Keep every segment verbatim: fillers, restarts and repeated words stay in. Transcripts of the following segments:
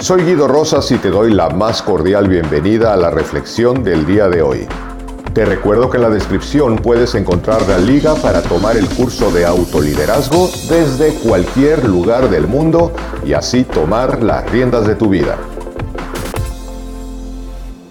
Soy Guido Rosas y te doy la más cordial bienvenida a la reflexión del día de hoy. Te recuerdo que en la descripción puedes encontrar la liga para tomar el curso de autoliderazgo desde cualquier lugar del mundo y así tomar las riendas de tu vida.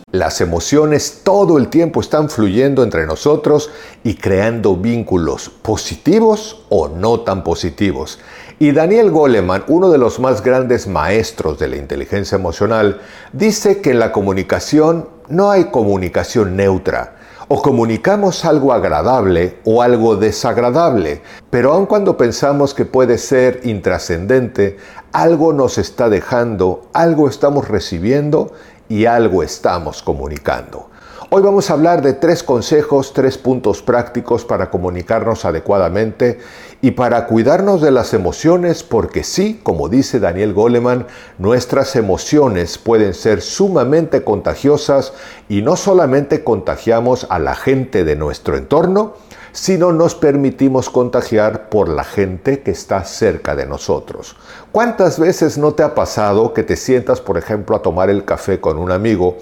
Las emociones todo el tiempo están fluyendo entre nosotros y creando vínculos positivos o no tan positivos. Y Daniel Goleman, uno de los más grandes maestros de la inteligencia emocional, dice que en la comunicación no hay comunicación neutra. O comunicamos algo agradable o algo desagradable, pero aun cuando pensamos que puede ser intrascendente, algo nos está dejando, algo estamos recibiendo y algo estamos comunicando. Hoy vamos a hablar de tres consejos, tres puntos prácticos para comunicarnos adecuadamente y para cuidarnos de las emociones, porque sí, como dice Daniel Goleman, nuestras emociones pueden ser sumamente contagiosas y no solamente contagiamos a la gente de nuestro entorno, sino nos permitimos contagiar por la gente que está cerca de nosotros. ¿Cuántas veces no te ha pasado que te sientas, por ejemplo, a tomar el café con un amigo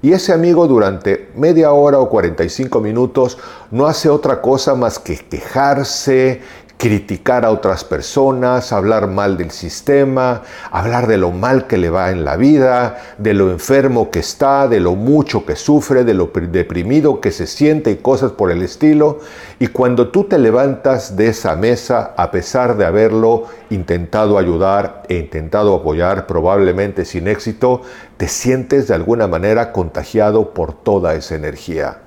y ese amigo durante media hora o cuarenta y cinco minutos no hace otra cosa más que quejarse, criticar a otras personas, hablar mal del sistema, hablar de lo mal que le va en la vida, de lo enfermo que está, de lo mucho que sufre, de lo deprimido que se siente y cosas por el estilo? Y cuando tú te levantas de esa mesa, a pesar de haberlo intentado ayudar e intentado apoyar, probablemente sin éxito, te sientes de alguna manera contagiado por toda esa energía.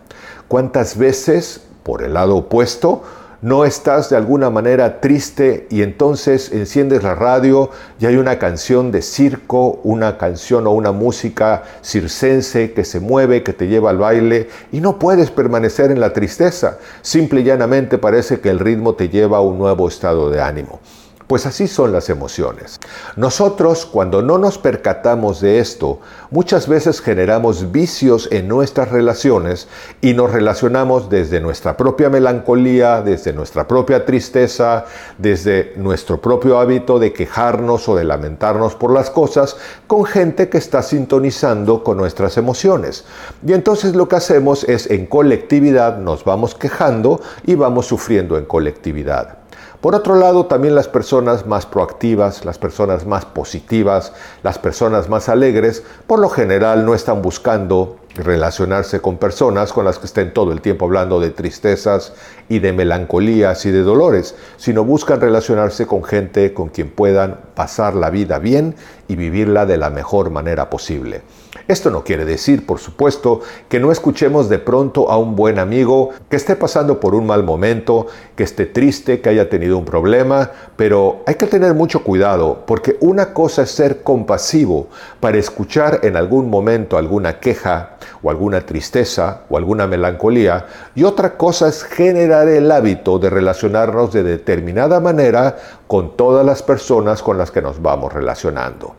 ¿Cuántas veces, por el lado opuesto, no estás de alguna manera triste y entonces enciendes la radio y hay una canción de circo, una canción o una música circense que se mueve, que te lleva al baile y no puedes permanecer en la tristeza? Simple y llanamente parece que el ritmo te lleva a un nuevo estado de ánimo. Pues así son las emociones. Nosotros, cuando no nos percatamos de esto, muchas veces generamos vicios en nuestras relaciones y nos relacionamos desde nuestra propia melancolía, desde nuestra propia tristeza, desde nuestro propio hábito de quejarnos o de lamentarnos por las cosas, con gente que está sintonizando con nuestras emociones. Y entonces lo que hacemos es, en colectividad, nos vamos quejando y vamos sufriendo en colectividad. Por otro lado, también las personas más proactivas, las personas más positivas, las personas más alegres, por lo general no están buscando relacionarse con personas con las que estén todo el tiempo hablando de tristezas y de melancolías y de dolores, sino buscan relacionarse con gente con quien puedan pasar la vida bien y vivirla de la mejor manera posible. Esto no quiere decir, por supuesto, que no escuchemos de pronto a un buen amigo que esté pasando por un mal momento, que esté triste, que haya tenido un problema, pero hay que tener mucho cuidado, porque una cosa es ser compasivo para escuchar en algún momento alguna queja o alguna tristeza o alguna melancolía, y otra cosa es generar el hábito de relacionarnos de determinada manera con todas las personas con las que nos vamos relacionando.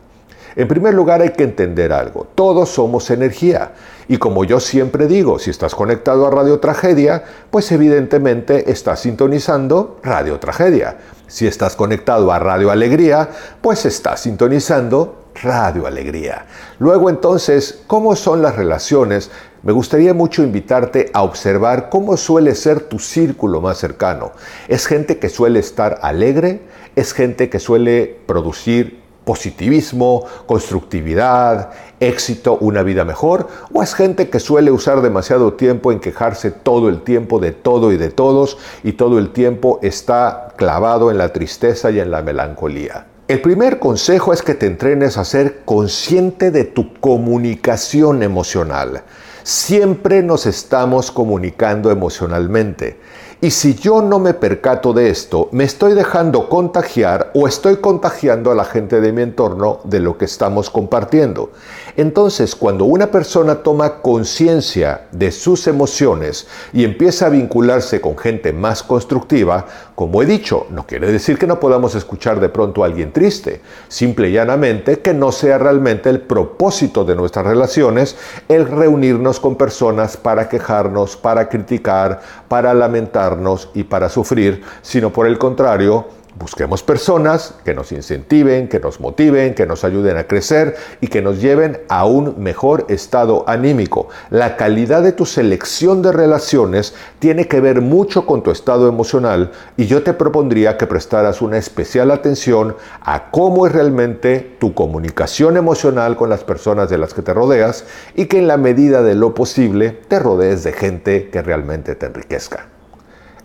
En primer lugar, hay que entender algo. Todos somos energía. Y como yo siempre digo, si estás conectado a Radio Tragedia, pues evidentemente estás sintonizando Radio Tragedia. Si estás conectado a Radio Alegría, pues estás sintonizando Radio Alegría. Luego, entonces, ¿cómo son las relaciones? Me gustaría mucho invitarte a observar cómo suele ser tu círculo más cercano. ¿Es gente que suele estar alegre? ¿Es gente que suele producir positivismo, constructividad, éxito, una vida mejor? ¿O es gente que suele usar demasiado tiempo en quejarse todo el tiempo de todo y de todos y todo el tiempo está clavado en la tristeza y en la melancolía? El primer consejo es que te entrenes a ser consciente de tu comunicación emocional. Siempre nos estamos comunicando emocionalmente. Y si yo no me percato de esto, me estoy dejando contagiar o estoy contagiando a la gente de mi entorno de lo que estamos compartiendo. Entonces, cuando una persona toma conciencia de sus emociones y empieza a vincularse con gente más constructiva, como he dicho, no quiere decir que no podamos escuchar de pronto a alguien triste. Simple y llanamente que no sea realmente el propósito de nuestras relaciones el reunirnos con personas para quejarnos, para criticar, para lamentarnos y para sufrir, sino por el contrario, Busquemos personas que nos incentiven, que nos motiven, que nos ayuden a crecer y que nos lleven a un mejor estado anímico. La calidad de tu selección de relaciones tiene que ver mucho con tu estado emocional y yo te propondría que prestaras una especial atención a cómo es realmente tu comunicación emocional con las personas de las que te rodeas y que en la medida de lo posible te rodees de gente que realmente te enriquezca.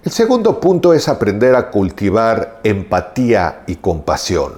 El segundo punto es aprender a cultivar empatía y compasión.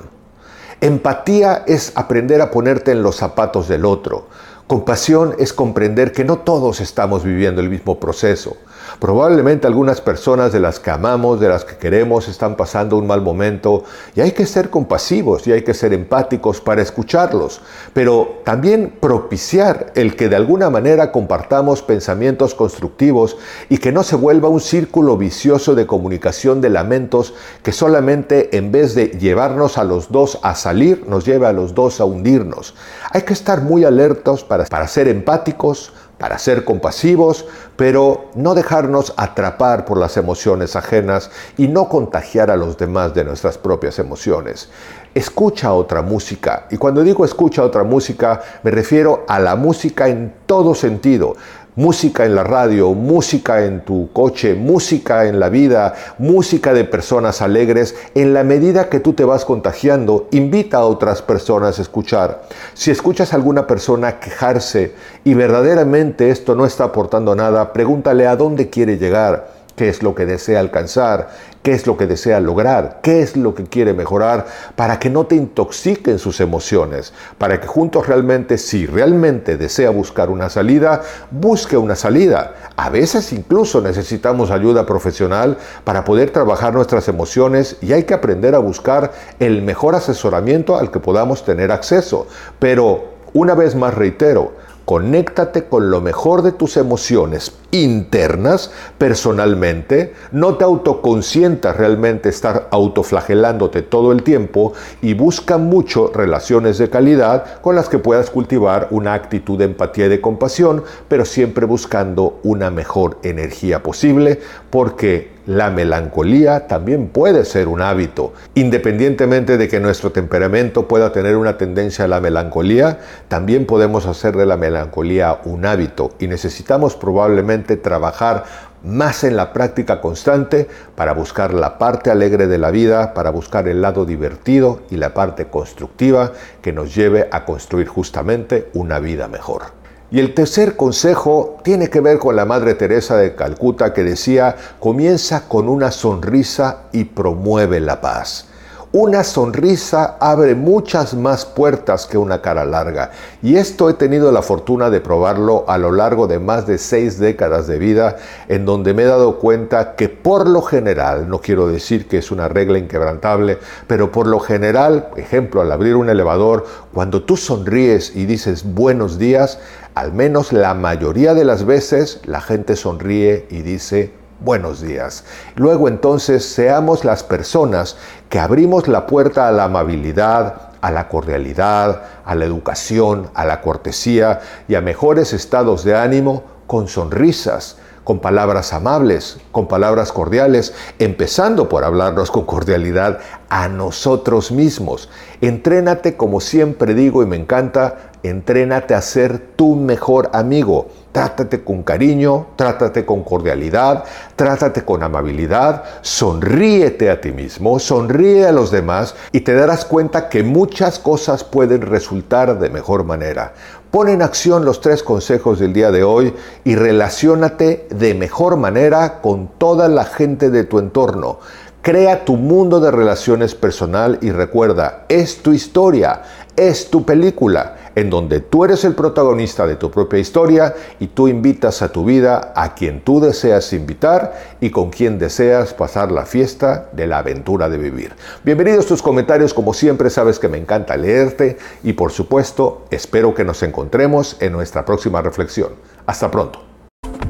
Empatía es aprender a ponerte en los zapatos del otro. Compasión es comprender que no todos estamos viviendo el mismo proceso. Probablemente algunas personas de las que amamos, de las que queremos, están pasando un mal momento y hay que ser compasivos y hay que ser empáticos para escucharlos, pero también propiciar el que de alguna manera compartamos pensamientos constructivos y que no se vuelva un círculo vicioso de comunicación de lamentos que solamente en vez de llevarnos a los dos a salir, nos lleve a los dos a hundirnos. Hay que estar muy alertos para, para ser empáticos, para ser compasivos, pero no dejarnos atrapar por las emociones ajenas y no contagiar a los demás de nuestras propias emociones. Escucha otra música. Y cuando digo escucha otra música, me refiero a la música en todo sentido. Música en la radio, música en tu coche, música en la vida, música de personas alegres. En la medida que tú te vas contagiando, invita a otras personas a escuchar. Si escuchas a alguna persona quejarse y verdaderamente esto no está aportando nada, pregúntale a dónde quiere llegar. ¿Qué es lo que desea alcanzar? ¿Qué es lo que desea lograr? ¿Qué es lo que quiere mejorar? Para que no te intoxiquen sus emociones. Para que juntos realmente, si realmente desea buscar una salida, busque una salida. A veces incluso necesitamos ayuda profesional para poder trabajar nuestras emociones y hay que aprender a buscar el mejor asesoramiento al que podamos tener acceso. Pero, una vez más reitero, conéctate con lo mejor de tus emociones internas, personalmente. No te autoconsientas realmente estar autoflagelándote todo el tiempo y busca mucho relaciones de calidad con las que puedas cultivar una actitud de empatía y de compasión, pero siempre buscando una mejor energía posible, porque la melancolía también puede ser un hábito. Independientemente de que nuestro temperamento pueda tener una tendencia a la melancolía, también podemos hacer de la melancolía un hábito y necesitamos probablemente trabajar más en la práctica constante para buscar la parte alegre de la vida, para buscar el lado divertido y la parte constructiva que nos lleve a construir justamente una vida mejor. Y el tercer consejo tiene que ver con la Madre Teresa de Calcuta, que decía: comienza con una sonrisa y promueve la paz. Una sonrisa abre muchas más puertas que una cara larga. Y esto he tenido la fortuna de probarlo a lo largo de más de seis décadas de vida, en donde me he dado cuenta que por lo general, no quiero decir que es una regla inquebrantable, pero por lo general, por ejemplo, al abrir un elevador, cuando tú sonríes y dices buenos días, al menos la mayoría de las veces la gente sonríe y dice buenos días. Luego entonces seamos las personas que abrimos la puerta a la amabilidad, a la cordialidad, a la educación, a la cortesía y a mejores estados de ánimo con sonrisas, con palabras amables, con palabras cordiales, empezando por hablarnos con cordialidad a nosotros mismos. Entrénate, como siempre digo y me encanta, entrénate a ser tu mejor amigo. Trátate con cariño, trátate con cordialidad, trátate con amabilidad, sonríete a ti mismo, sonríe a los demás y te darás cuenta que muchas cosas pueden resultar de mejor manera. Pon en acción los tres consejos del día de hoy y relaciónate de mejor manera con toda la gente de tu entorno. Crea tu mundo de relaciones personal y recuerda, es tu historia, es tu película, en donde tú eres el protagonista de tu propia historia y tú invitas a tu vida a quien tú deseas invitar y con quien deseas pasar la fiesta de la aventura de vivir. Bienvenidos tus comentarios, como siempre sabes que me encanta leerte y por supuesto espero que nos encontremos en nuestra próxima reflexión. Hasta pronto.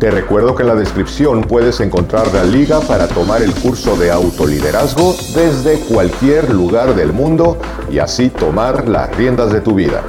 Te recuerdo que en la descripción puedes encontrar la liga para tomar el curso de autoliderazgo desde cualquier lugar del mundo y así tomar las riendas de tu vida.